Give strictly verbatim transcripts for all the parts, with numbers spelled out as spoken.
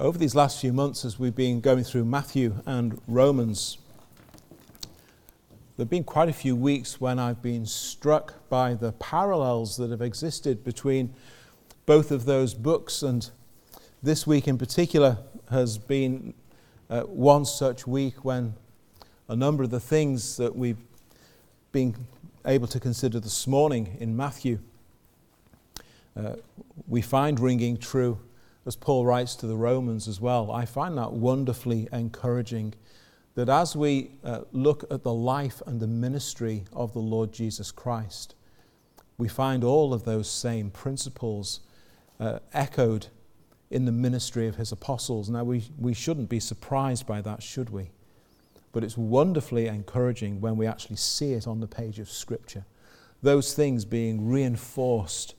over these last few months as we've been going through Matthew and Romans, there have been quite a few weeks when I've been struck by the parallels that have existed between both of those books, and this week in particular has been uh, one such week when a number of the things that we've been able to consider this morning in Matthew uh, we find ringing true as Paul writes to the Romans as well. I find that wonderfully encouraging, that as we uh, look at the life and the ministry of the Lord Jesus Christ, we find all of those same principles uh, echoed in the ministry of his apostles. Now we, we shouldn't be surprised by that, should we? But it's wonderfully encouraging when we actually see it on the page of Scripture, those things being reinforced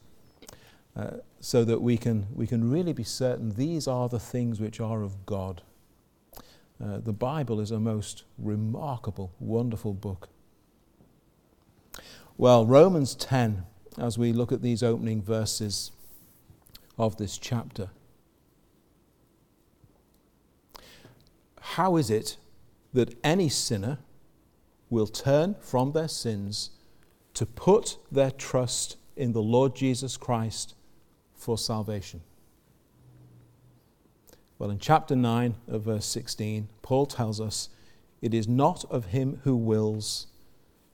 uh, so that we can we can really be certain these are the things which are of God. Uh, the Bible is a most remarkable, wonderful book. Well, Romans ten, as we look at these opening verses of this chapter. How is it that any sinner will turn from their sins to put their trust in the Lord Jesus Christ for salvation? Well, in chapter nine of verse sixteen, Paul tells us, "It is not of him who wills,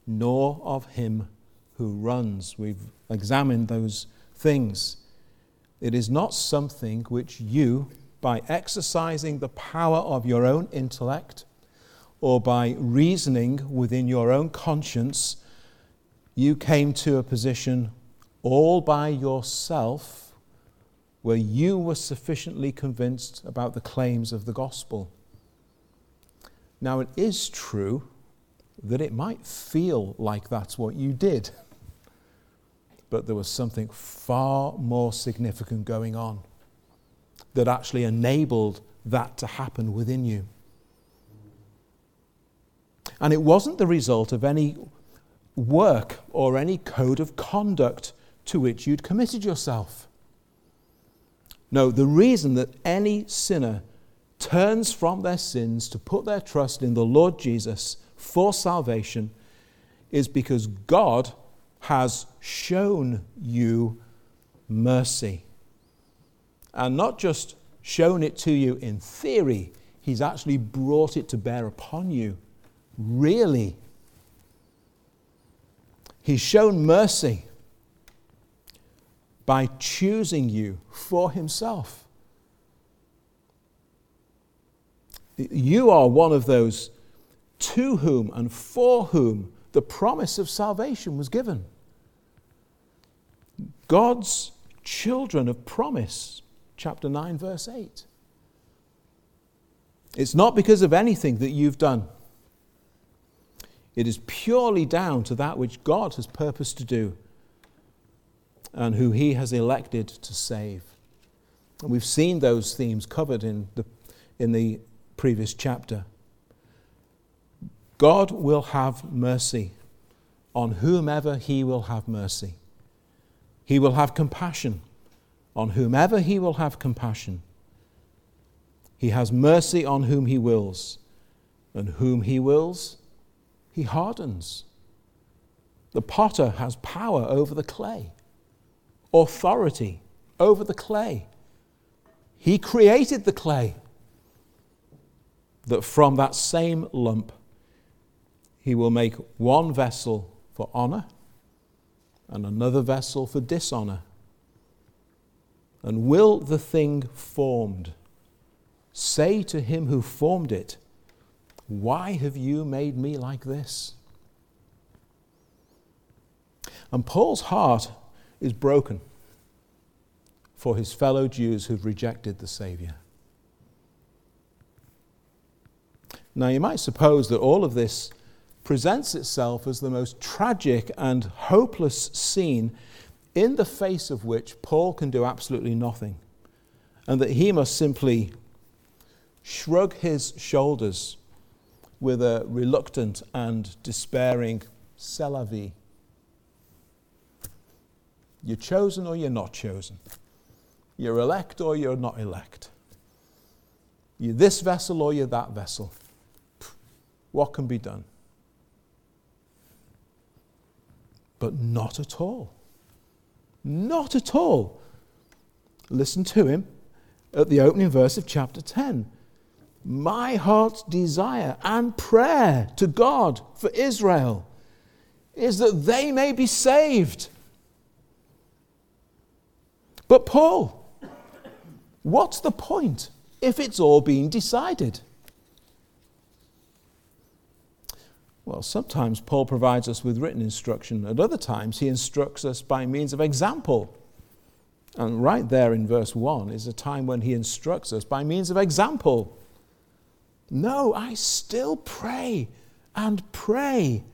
nor of him who runs." We've examined those things. It is not something which you, by exercising the power of your own intellect, or by reasoning within your own conscience, you came to a position all by yourself where you were sufficiently convinced about the claims of the gospel. Now it is true that it might feel like that's what you did, but there was something far more significant going on that actually enabled that to happen within you. And it wasn't the result of any work or any code of conduct to which you'd committed yourself. No, the reason that any sinner turns from their sins to put their trust in the Lord Jesus for salvation is because God has shown you mercy. And not just shown it to you in theory, he's actually brought it to bear upon you. Really, he's shown mercy by choosing you for himself. You are one of those to whom and for whom the promise of salvation was given. God's children of promise, chapter nine, verse eight. It's not because of anything that you've done. It is purely down to that which God has purposed to do and who he has elected to save. And we've seen those themes covered in the, in the previous chapter. God will have mercy on whomever he will have mercy. He will have compassion on whomever he will have compassion. He has mercy on whom he wills, and whom he wills, he hardens. The potter has power over the clay, authority over the clay. He created the clay, that from that same lump he will make one vessel for honor and another vessel for dishonor. And will the thing formed say to him who formed it, "Why have you made me like this?" And Paul's heart is broken for his fellow Jews who've rejected the Savior. Now you might suppose that all of this presents itself as the most tragic and hopeless scene in the face of which Paul can do absolutely nothing, and that he must simply shrug his shoulders with a reluctant and despairing "c'est la vie." You're chosen or you're not chosen. You're elect or you're not elect. You're this vessel or you're that vessel. What can be done? But not at all. Not at all. Listen to him at the opening verse of chapter ten. My heart's desire and prayer to God for Israel is that they may be saved. But Paul, what's the point if it's all being decided? Well, sometimes Paul provides us with written instruction. At other times, he instructs us by means of example. And right there in verse one is a time when he instructs us by means of example. No, I still pray and pray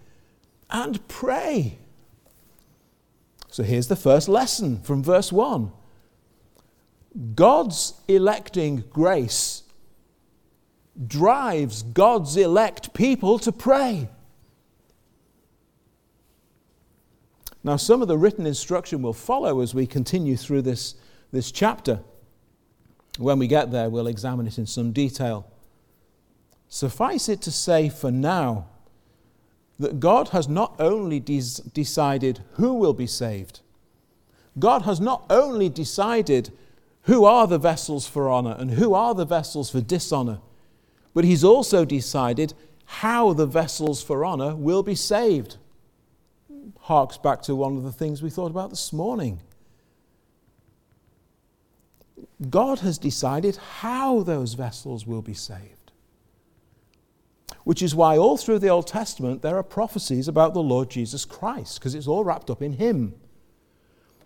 and pray. So here's the first lesson from verse one. God's electing grace drives God's elect people to pray. Now, some of the written instruction will follow as we continue through this, this chapter. When we get there, we'll examine it in some detail. Suffice it to say for now that God has not only des- decided who will be saved, God has not only decided who are the vessels for honor and who are the vessels for dishonor, but he's also decided how the vessels for honor will be saved. Harks back to one of the things we thought about this morning. God has decided how those vessels will be saved, which is why all through the Old Testament there are prophecies about the Lord Jesus Christ, because it's all wrapped up in him.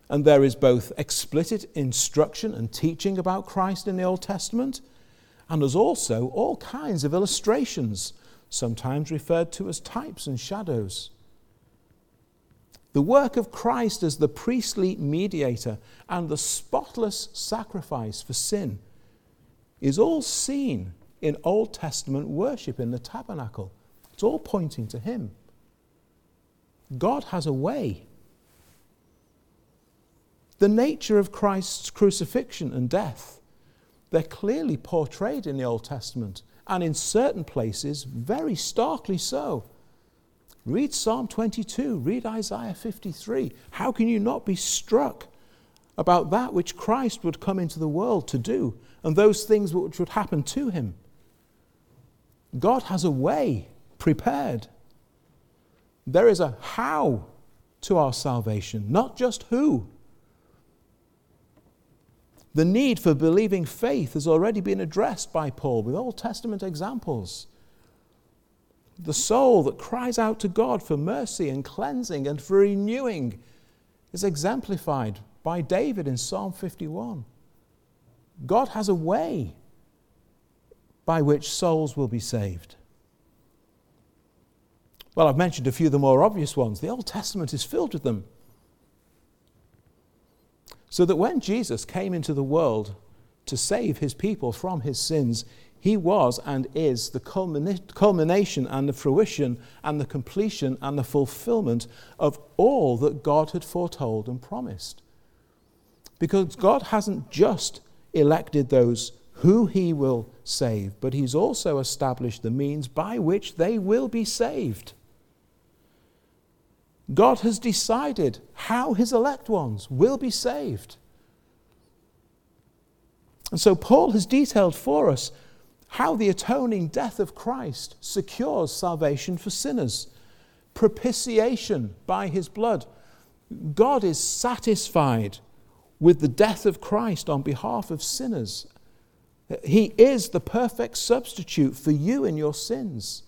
And there is both explicit instruction and teaching about Christ in the Old Testament, and there's also all kinds of illustrations, sometimes referred to as types and shadows. The work of Christ as the priestly mediator and the spotless sacrifice for sin is all seen in Old Testament worship in the tabernacle. It's all pointing to him. God has a way. The nature of Christ's crucifixion and death, they're clearly portrayed in the Old Testament, and in certain places, very starkly so. Read Psalm twenty-two, read Isaiah fifty-three. How can you not be struck about that which Christ would come into the world to do, and those things which would happen to him? God has a way prepared. There is a how to our salvation, not just who. The need for believing faith has already been addressed by Paul with Old Testament examples. The soul that cries out to God for mercy and cleansing and for renewing is exemplified by David in Psalm fifty-one. God has a way by which souls will be saved. Well, I've mentioned a few of the more obvious ones. The Old Testament is filled with them. So that when Jesus came into the world to save his people from his sins, he was and is the culmina- culmination and the fruition and the completion and the fulfillment of all that God had foretold and promised. Because God hasn't just elected those who he will save, but he's also established the means by which they will be saved. God has decided how his elect ones will be saved. And so Paul has detailed for us how the atoning death of Christ secures salvation for sinners. Propitiation by his blood. God is satisfied with the death of Christ on behalf of sinners. He is the perfect substitute for you in your sins.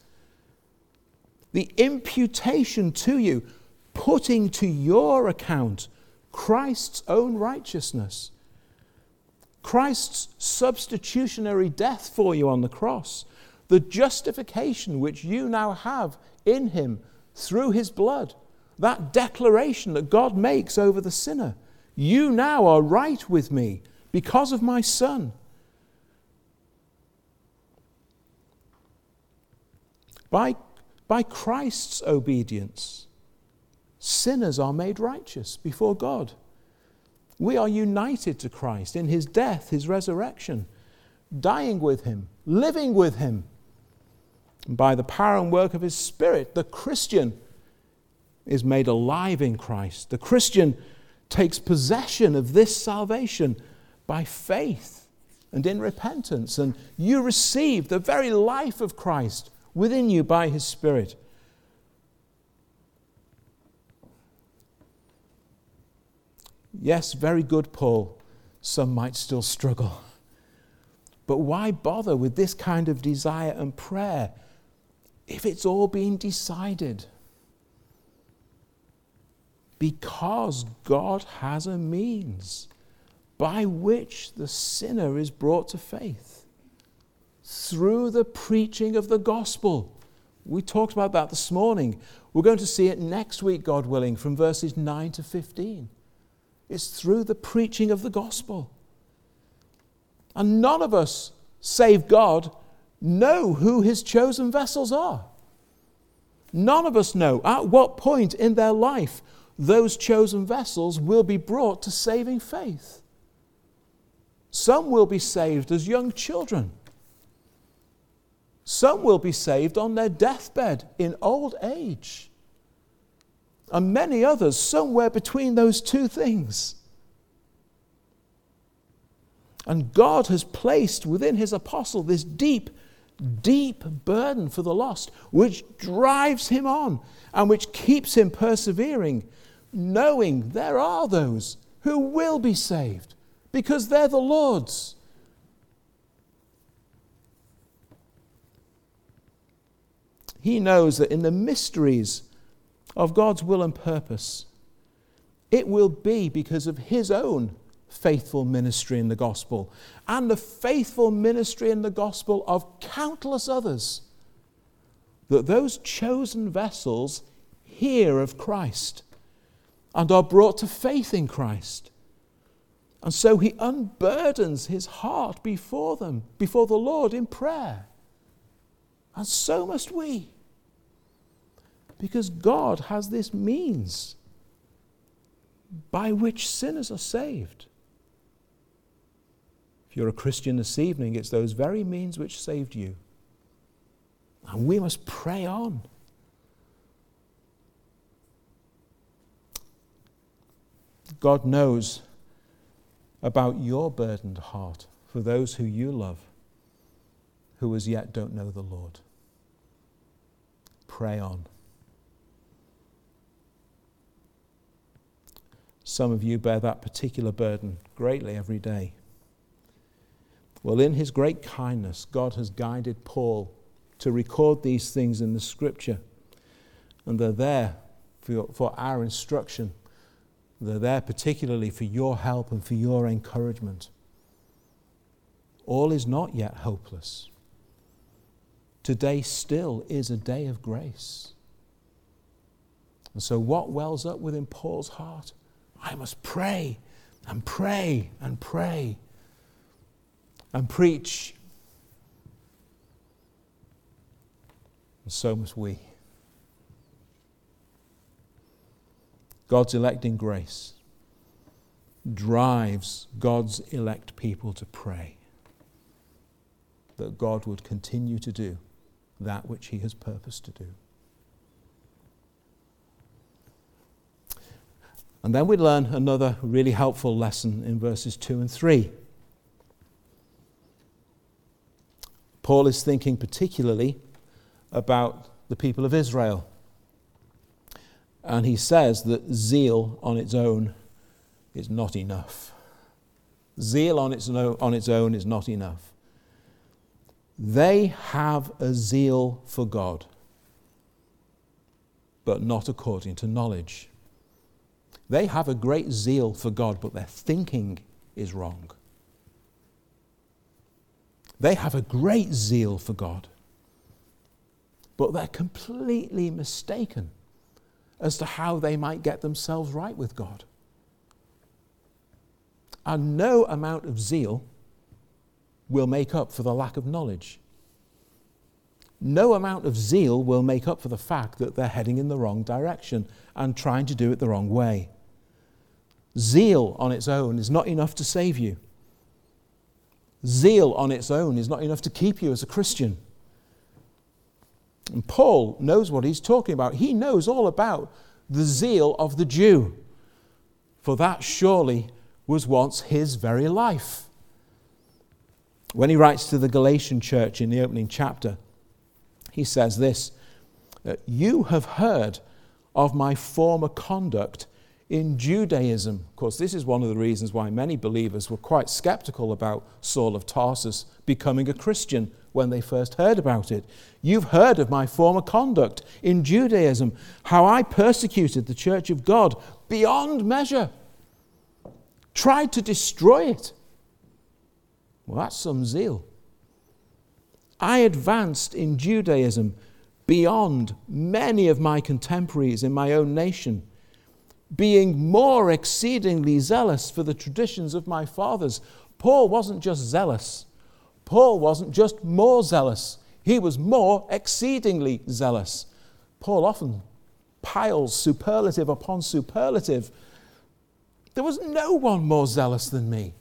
The imputation to you, putting to your account Christ's own righteousness, Christ's substitutionary death for you on the cross, the justification which you now have in him through his blood, that declaration that God makes over the sinner. You now are right with me because of my Son. By, by Christ's obedience, sinners are made righteous before God. We are united to Christ in his death, his resurrection, dying with him, living with him. And by the power and work of his Spirit, the Christian is made alive in Christ. The Christian takes possession of this salvation by faith and in repentance. And you receive the very life of Christ within you by his Spirit. Yes, very good, Paul. Some might still struggle. But why bother with this kind of desire and prayer if it's all been decided? Because God has a means by which the sinner is brought to faith. Through the preaching of the gospel. We talked about that this morning. We're going to see it next week, God willing, from verses nine to fifteen. It's through the preaching of the gospel. And none of us, save God, know who his chosen vessels are. None of us know at what point in their life those chosen vessels will be brought to saving faith. Some will be saved as young children. Some will be saved on their deathbed in old age. And many others somewhere between those two things. And God has placed within his apostle this deep, deep burden for the lost, which drives him on and which keeps him persevering, knowing there are those who will be saved because they're the Lord's. He knows that in the mysteries of God's will and purpose, it will be because of his own faithful ministry in the gospel and the faithful ministry in the gospel of countless others that those chosen vessels hear of Christ and are brought to faith in Christ. And so he unburdens his heart before them, before the Lord in prayer. And so must we. Because God has this means by which sinners are saved. If you're a Christian this evening, it's those very means which saved you. And we must pray on. God knows about your burdened heart for those who you love, who as yet don't know the Lord. Pray on. Some of you bear that particular burden greatly every day. Well, in his great kindness, God has guided Paul to record these things in the Scripture. And they're there for, your, for our instruction. They're there particularly for your help and for your encouragement. All is not yet hopeless. Today still is a day of grace. And so what wells up within Paul's heart? I must pray and pray and pray and preach. And so must we. God's electing grace drives God's elect people to pray that God would continue to do that which he has purposed to do. And then we learn another really helpful lesson in verses two and three. Paul is thinking particularly about the people of Israel. And he says that zeal on its own is not enough. Zeal on its own, on its own is not enough. They have a zeal for God, but not according to knowledge. They have a great zeal for God, but their thinking is wrong. They have a great zeal for God, but they're completely mistaken as to how they might get themselves right with God. And no amount of zeal will make up for the lack of knowledge. No amount of zeal will make up for the fact that they're heading in the wrong direction and trying to do it the wrong way. Zeal on its own is not enough to save you. Zeal on its own is not enough to keep you as a Christian. And Paul knows what he's talking about. He knows all about the zeal of the Jew. For that surely was once his very life. When he writes to the Galatian church in the opening chapter, he says this, "You have heard of my former conduct in Judaism." Of course, this is one of the reasons why many believers were quite skeptical about Saul of Tarsus becoming a Christian when they first heard about it. "You've heard of my former conduct in Judaism, how I persecuted the church of God beyond measure, tried to destroy it." Well, that's some zeal. "I advanced in Judaism beyond many of my contemporaries in my own nation, being more exceedingly zealous for the traditions of my fathers." Paul wasn't just zealous. Paul wasn't just more zealous. He was more exceedingly zealous. Paul often piles superlative upon superlative. "There was no one more zealous than me."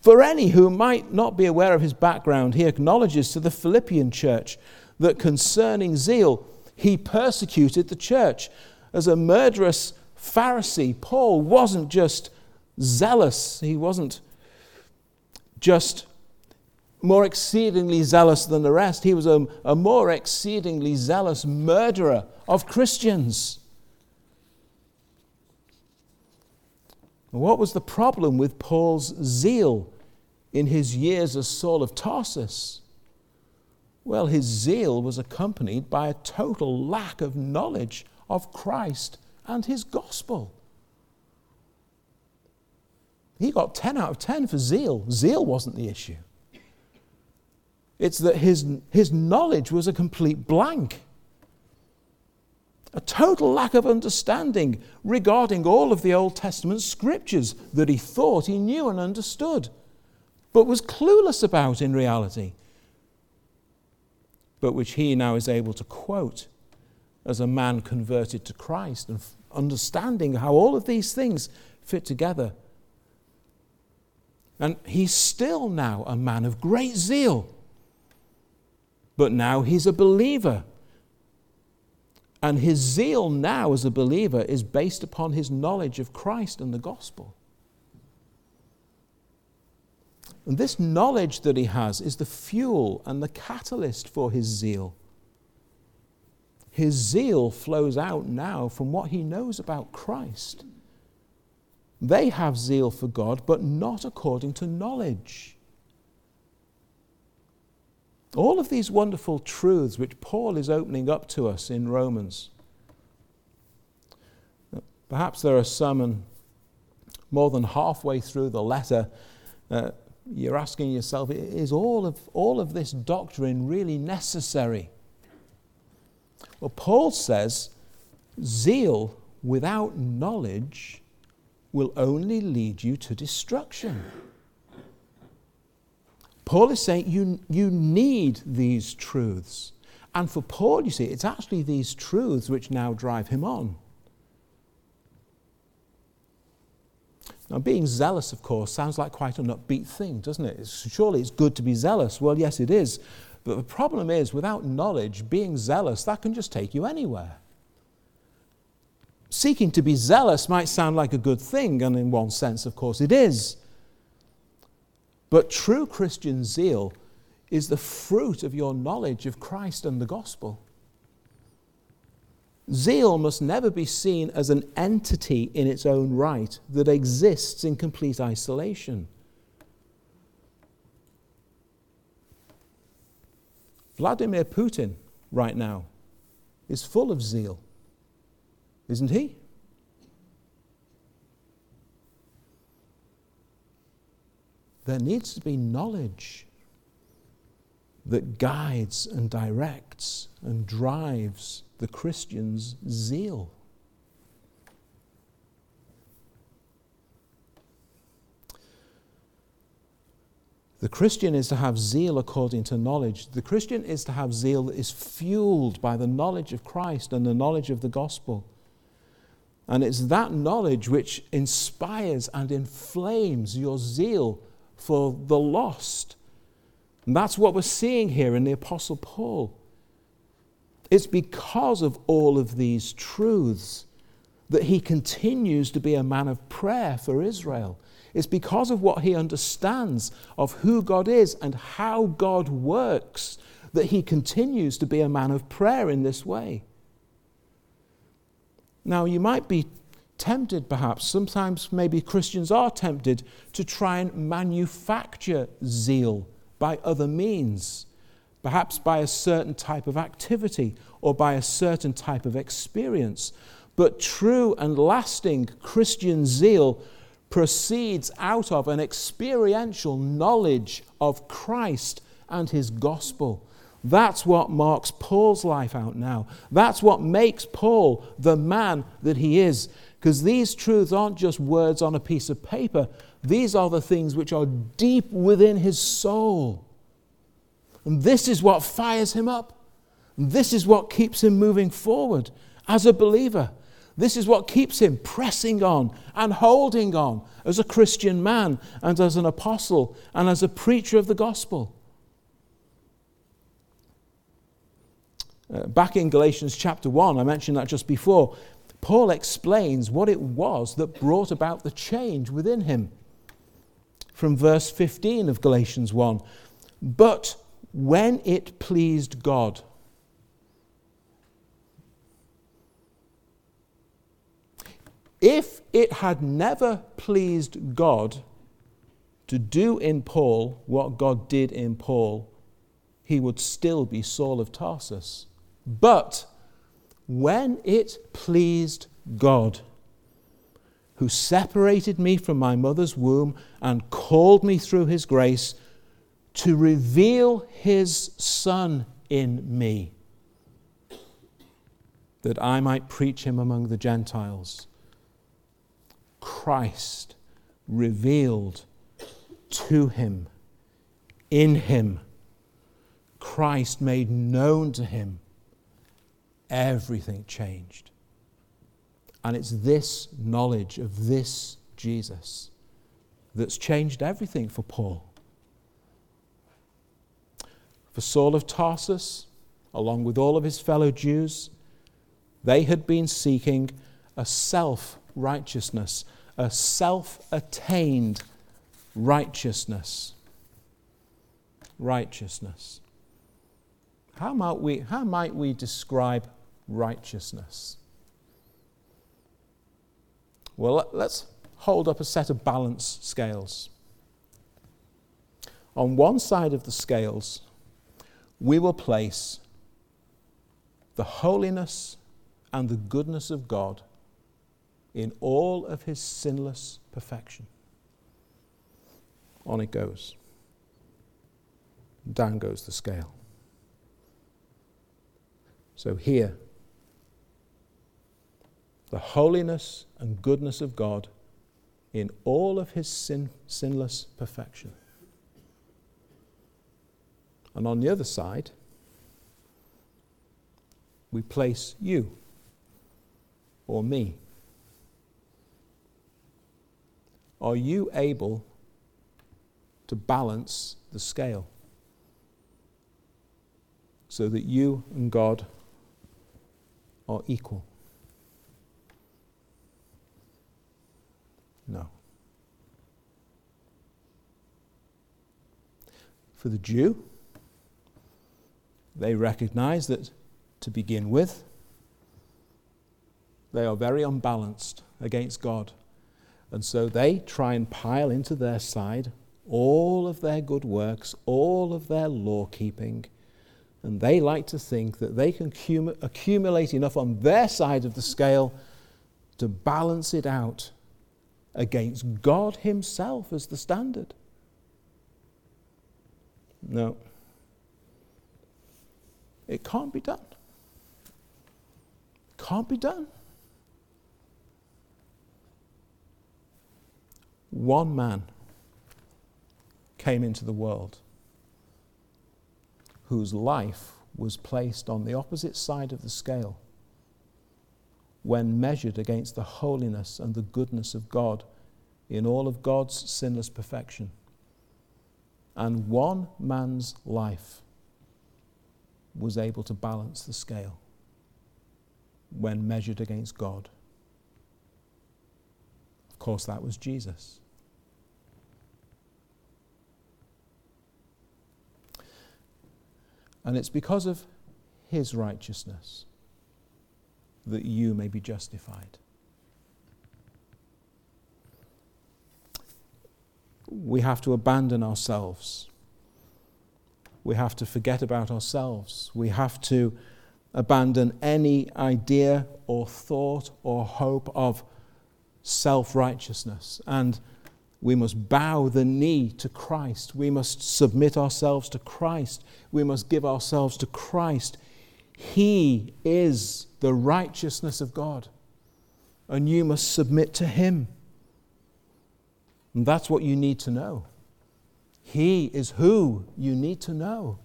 For any who might not be aware of his background, he acknowledges to the Philippian church that concerning zeal, he persecuted the church. As a murderous Pharisee, Paul wasn't just zealous. He wasn't just more exceedingly zealous than the rest. He was a, a more exceedingly zealous murderer of Christians. What was the problem with Paul's zeal in his years as Saul of Tarsus? Well, his zeal was accompanied by a total lack of knowledge of Christ and his gospel. He got ten out of ten for zeal. Zeal wasn't the issue. It's that his, his knowledge was a complete blank. A total lack of understanding regarding all of the Old Testament scriptures that he thought he knew and understood, but was clueless about in reality, but which he now is able to quote as a man converted to Christ and f- understanding how all of these things fit together. And he's still now a man of great zeal, but now he's a believer. And his zeal now as a believer is based upon his knowledge of Christ and the gospel. And this knowledge that he has is the fuel and the catalyst for his zeal. His zeal flows out now from what he knows about Christ. They have zeal for God, but not according to knowledge. All of these wonderful truths which Paul is opening up to us in Romans. Perhaps there are some, and more than halfway through the letter, uh, you're asking yourself, is all of, all of this doctrine really necessary? Well, Paul says, zeal without knowledge will only lead you to destruction. Paul is saying you, you need these truths. And for Paul, you see, it's actually these truths which now drive him on. Now, being zealous, of course, sounds like quite an upbeat thing, doesn't it? It's, surely it's good to be zealous. Well, yes, it is. But the problem is, without knowledge, being zealous, that can just take you anywhere. Seeking to be zealous might sound like a good thing, and in one sense, of course, it is. But true Christian zeal is the fruit of your knowledge of Christ and the gospel. Zeal must never be seen as an entity in its own right that exists in complete isolation. Vladimir Putin right now is full of zeal, isn't he? There needs to be knowledge that guides and directs and drives the Christian's zeal. The Christian is to have zeal according to knowledge. The Christian is to have zeal that is fueled by the knowledge of Christ and the knowledge of the gospel. And it's that knowledge which inspires and inflames your zeal for the lost. And that's what we're seeing here in the Apostle Paul. It's because of all of these truths that he continues to be a man of prayer for Israel. It's because of what he understands of who God is and how God works that he continues to be a man of prayer in this way. Now, you might be tempted, perhaps, sometimes maybe Christians are tempted to try and manufacture zeal by other means, perhaps by a certain type of activity or by a certain type of experience. But true and lasting Christian zeal proceeds out of an experiential knowledge of Christ and his gospel. That's what marks Paul's life out now. That's what makes Paul the man that he is. Because these truths aren't just words on a piece of paper. These are the things which are deep within his soul. And this is what fires him up. And this is what keeps him moving forward as a believer. This is what keeps him pressing on and holding on as a Christian man and as an apostle and as a preacher of the gospel. Uh, back in Galatians chapter one, I mentioned that just before, Paul explains what it was that brought about the change within him. From verse fifteen of Galatians one, "But when it pleased God..." If it had never pleased God to do in Paul what God did in Paul, he would still be Saul of Tarsus. But when it pleased God, who separated me from my mother's womb and called me through his grace to reveal his Son in me, that I might preach him among the Gentiles, Christ revealed to him, in him, Christ made known to him, everything changed. And it's this knowledge of this Jesus that's changed everything for Paul. For Saul of Tarsus, along with all of his fellow Jews, they had been seeking a self righteousness, a self-attained righteousness. Righteousness. How might we, how might we describe righteousness? Well, let's hold up a set of balance scales. On one side of the scales, we will place the holiness and the goodness of God in all of his sinless perfection. On it goes. Down goes the scale. So here, the holiness and goodness of God in all of his sin, sinless perfection. And on the other side, we place you or me. Are you able to balance the scale so that you and God are equal? No. For the Jew, they recognize that to begin with, they are very unbalanced against God. And so they try and pile into their side all of their good works, all of their law keeping, and they like to think that they can cum- accumulate enough on their side of the scale to balance it out against God himself as the standard. No. It can't be done. Can't be done. One man came into the world whose life was placed on the opposite side of the scale when measured against the holiness and the goodness of God in all of God's sinless perfection. and one man's life was able to balance the scale when measured against God. Of course, that was Jesus. And it's because of his righteousness that you may be justified. We have to abandon ourselves. We have to forget about ourselves. We have to abandon any idea or thought or hope of self-righteousness. And we must bow the knee to Christ. We must submit ourselves to Christ. We must give ourselves to Christ. He is the righteousness of God. And you must submit to him. And that's what you need to know. He is who you need to know,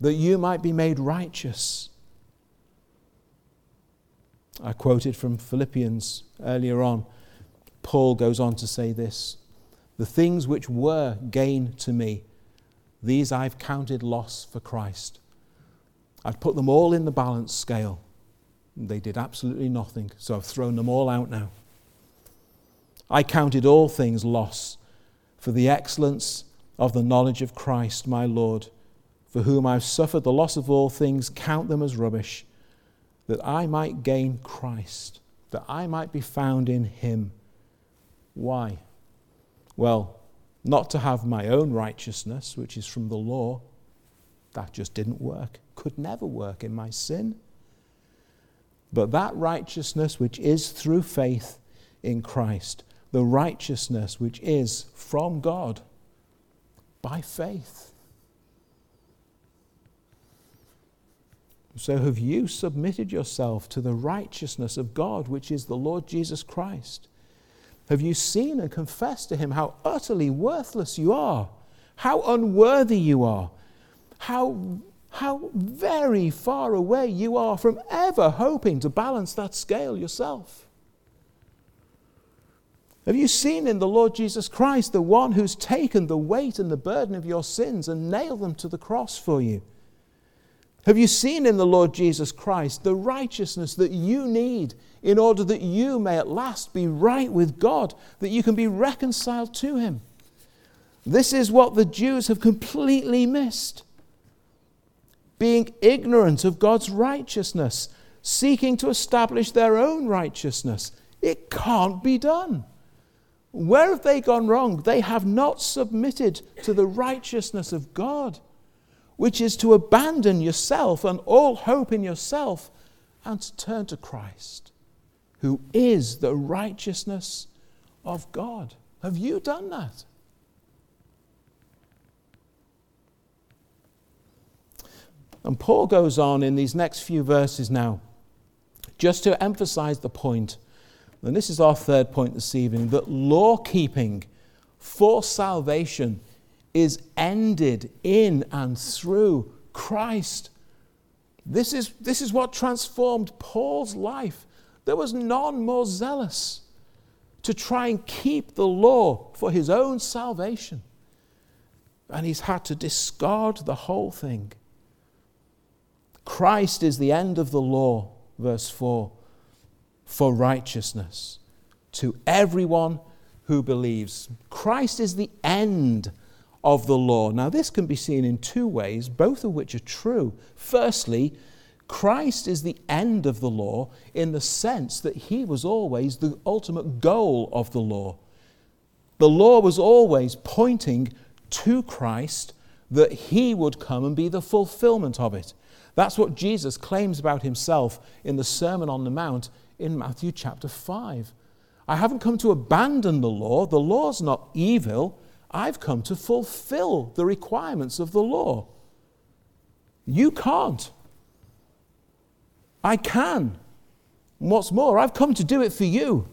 that you might be made righteous. I quoted from Philippians earlier on. Paul goes on to say this: the things which were gain to me, these I've counted loss for Christ. I've put them all in the balance scale. They did absolutely nothing, so I've thrown them all out now. I counted all things loss for the excellence of the knowledge of Christ my Lord, for whom I've suffered the loss of all things, count them as rubbish, that I might gain Christ, that I might be found in him. Why? Well, not to have my own righteousness, which is from the law. That just didn't work, could never work in my sin. But that righteousness which is through faith in Christ, the righteousness which is from God by faith. So have you submitted yourself to the righteousness of God, which is the Lord Jesus Christ? Have you seen and confessed to him how utterly worthless you are, how unworthy you are, how, how very far away you are from ever hoping to balance that scale yourself? Have you seen in the Lord Jesus Christ the one who's taken the weight and the burden of your sins and nailed them to the cross for you? Have you seen in the Lord Jesus Christ the righteousness that you need in order that you may at last be right with God, that you can be reconciled to him? This is what the Jews have completely missed. Being ignorant of God's righteousness, seeking to establish their own righteousness. It can't be done. Where have they gone wrong? They have not submitted to the righteousness of God, which is to abandon yourself and all hope in yourself and to turn to Christ, who is the righteousness of God. Have you done that? And Paul goes on in these next few verses now, just to emphasize the point. And this is our third point this evening, that law-keeping for salvation is ended in and through Christ. This is, this is what transformed Paul's life. There was none more zealous to try and keep the law for his own salvation. And he's had to discard the whole thing. Christ is the end of the law, verse four. For righteousness to everyone who believes. Christ is the end of the law. Now this can be seen in two ways, both of which are true. Firstly, Christ is the end of the law in the sense that he was always the ultimate goal of the law. The law was always pointing to Christ, that he would come and be the fulfillment of it. That's what Jesus claims about himself in the Sermon on the Mount in Matthew chapter five. I haven't come to abandon the law. The law's not evil. I've come to fulfill the requirements of the law. You can't. I can. And what's more, I've come to do it for you.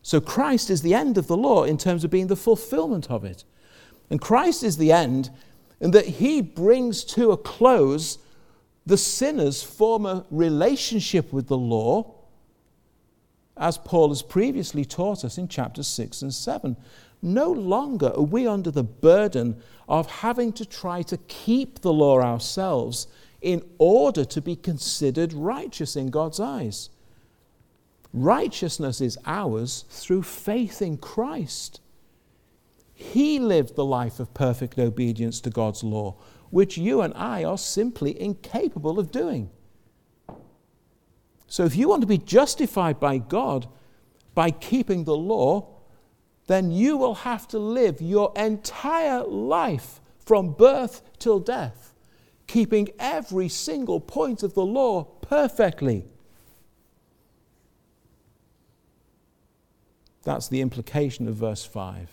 So Christ is the end of the law in terms of being the fulfillment of it. And Christ is the end in that he brings to a close the sinner's former relationship with the law, as Paul has previously taught us in chapters six and seven. no longer are we under the burden of having to try to keep the law ourselves in order to be considered righteous in God's eyes. Righteousness is ours through faith in Christ. He lived the life of perfect obedience to God's law, which you and I are simply incapable of doing. So if you want to be justified by God by keeping the law, then you will have to live your entire life from birth till death, keeping every single point of the law perfectly. That's the implication of verse five.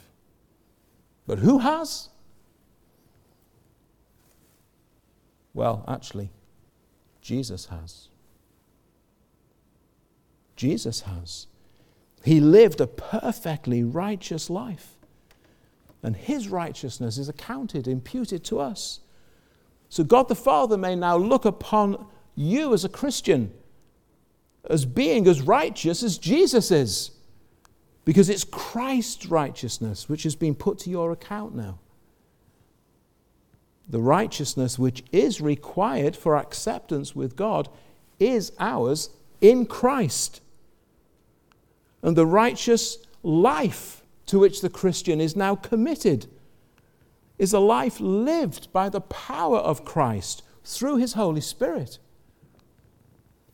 But who has? Well, actually, Jesus has. Jesus has. He lived a perfectly righteous life, and his righteousness is accounted, imputed to us. So God the Father may now look upon you as a Christian as being as righteous as Jesus is, because it's Christ's righteousness which has been put to your account now. The righteousness which is required for acceptance with God is ours in Christ. And the righteous life to which the Christian is now committed is a life lived by the power of Christ through his Holy Spirit.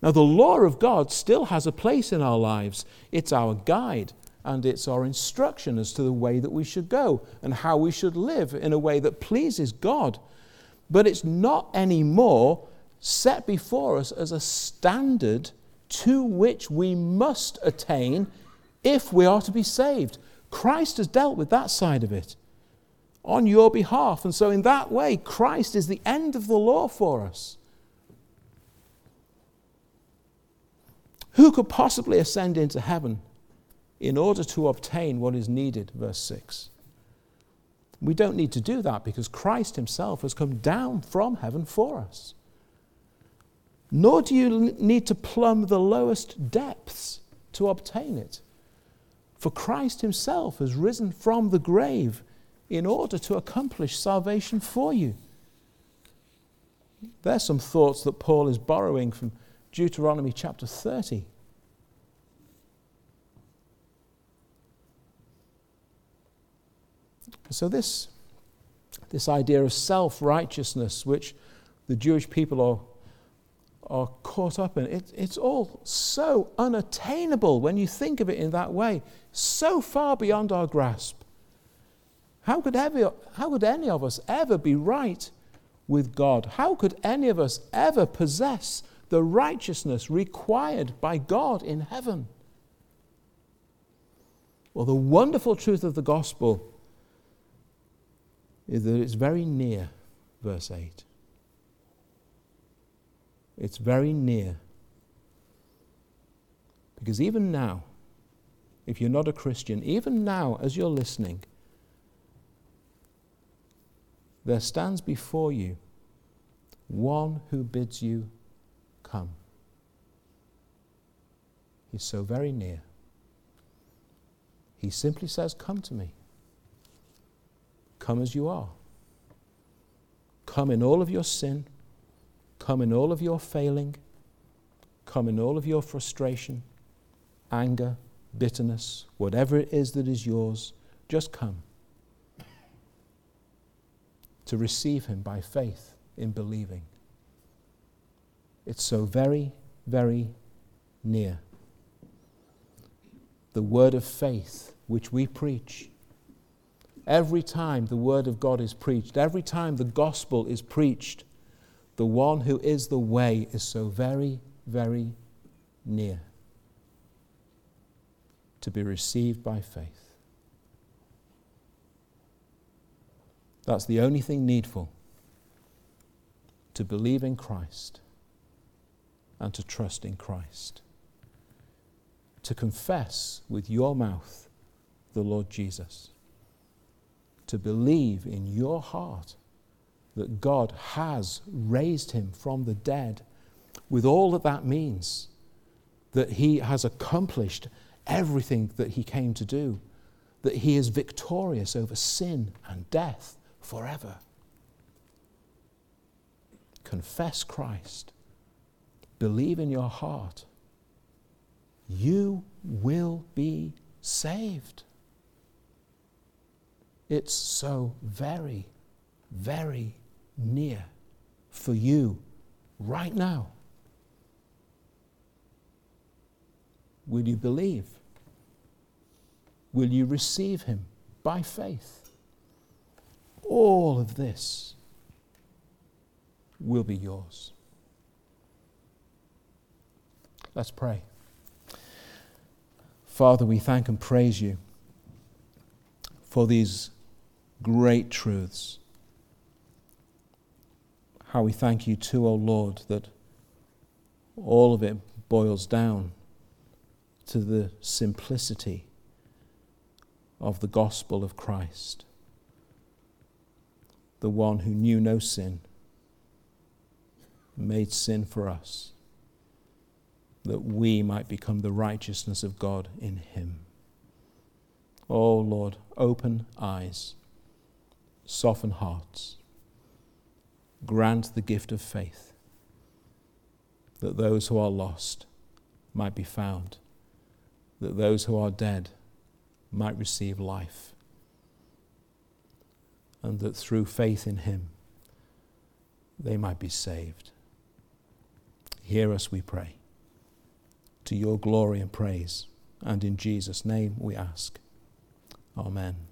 Now, the law of God still has a place in our lives. It's our guide and it's our instruction as to the way that we should go and how we should live in a way that pleases God. But it's not anymore set before us as a standard to which we must attain if we are to be saved. Christ has dealt with that side of it on your behalf. And so in that way, Christ is the end of the law for us. Who could possibly ascend into heaven in order to obtain what is needed? Verse six. We don't need to do that because Christ himself has come down from heaven for us. Nor do you need to plumb the lowest depths to obtain it. For Christ himself has risen from the grave in order to accomplish salvation for you. There's some thoughts that Paul is borrowing from Deuteronomy chapter thirty. So this, this idea of self-righteousness, which the Jewish people are are caught up in, it, it's all so unattainable when you think of it in that way, so far beyond our grasp. How could, ever, how could any of us ever be right with God? How could any of us ever possess the righteousness required by God in heaven? Well, the wonderful truth of the gospel is that it's very near, verse eight. It's very near. Because even now, if you're not a Christian, even now as you're listening, there stands before you one who bids you come. He's so very near. He simply says, come to me. Come as you are. Come in all of your sin. Come in all of your failing, come in all of your frustration, anger, bitterness, whatever it is that is yours, just come to receive him by faith in believing. It's so very, very near. The word of faith which we preach, every time the word of God is preached, every time the gospel is preached, the one who is the way is so very, very near to be received by faith. That's the only thing needful, to believe in Christ and to trust in Christ, to confess with your mouth the Lord Jesus, to believe in your heart that God has raised him from the dead, with all that that means, that he has accomplished everything that he came to do, that he is victorious over sin and death forever. Confess Christ. Believe in your heart. You will be saved. It's so very, very near for you right now. Will you believe? Will you receive him by faith? All of this will be yours. Let's pray. Father, we thank and praise you for these great truths. How we thank you too, O Lord, that all of it boils down to the simplicity of the gospel of Christ, the one who knew no sin, made sin for us, that we might become the righteousness of God in him. Oh Lord, open eyes, soften hearts, grant the gift of faith, that those who are lost might be found, that those who are dead might receive life, and that through faith in him they might be saved. Hear us, we pray, to your glory and praise, and in Jesus' name we ask. Amen.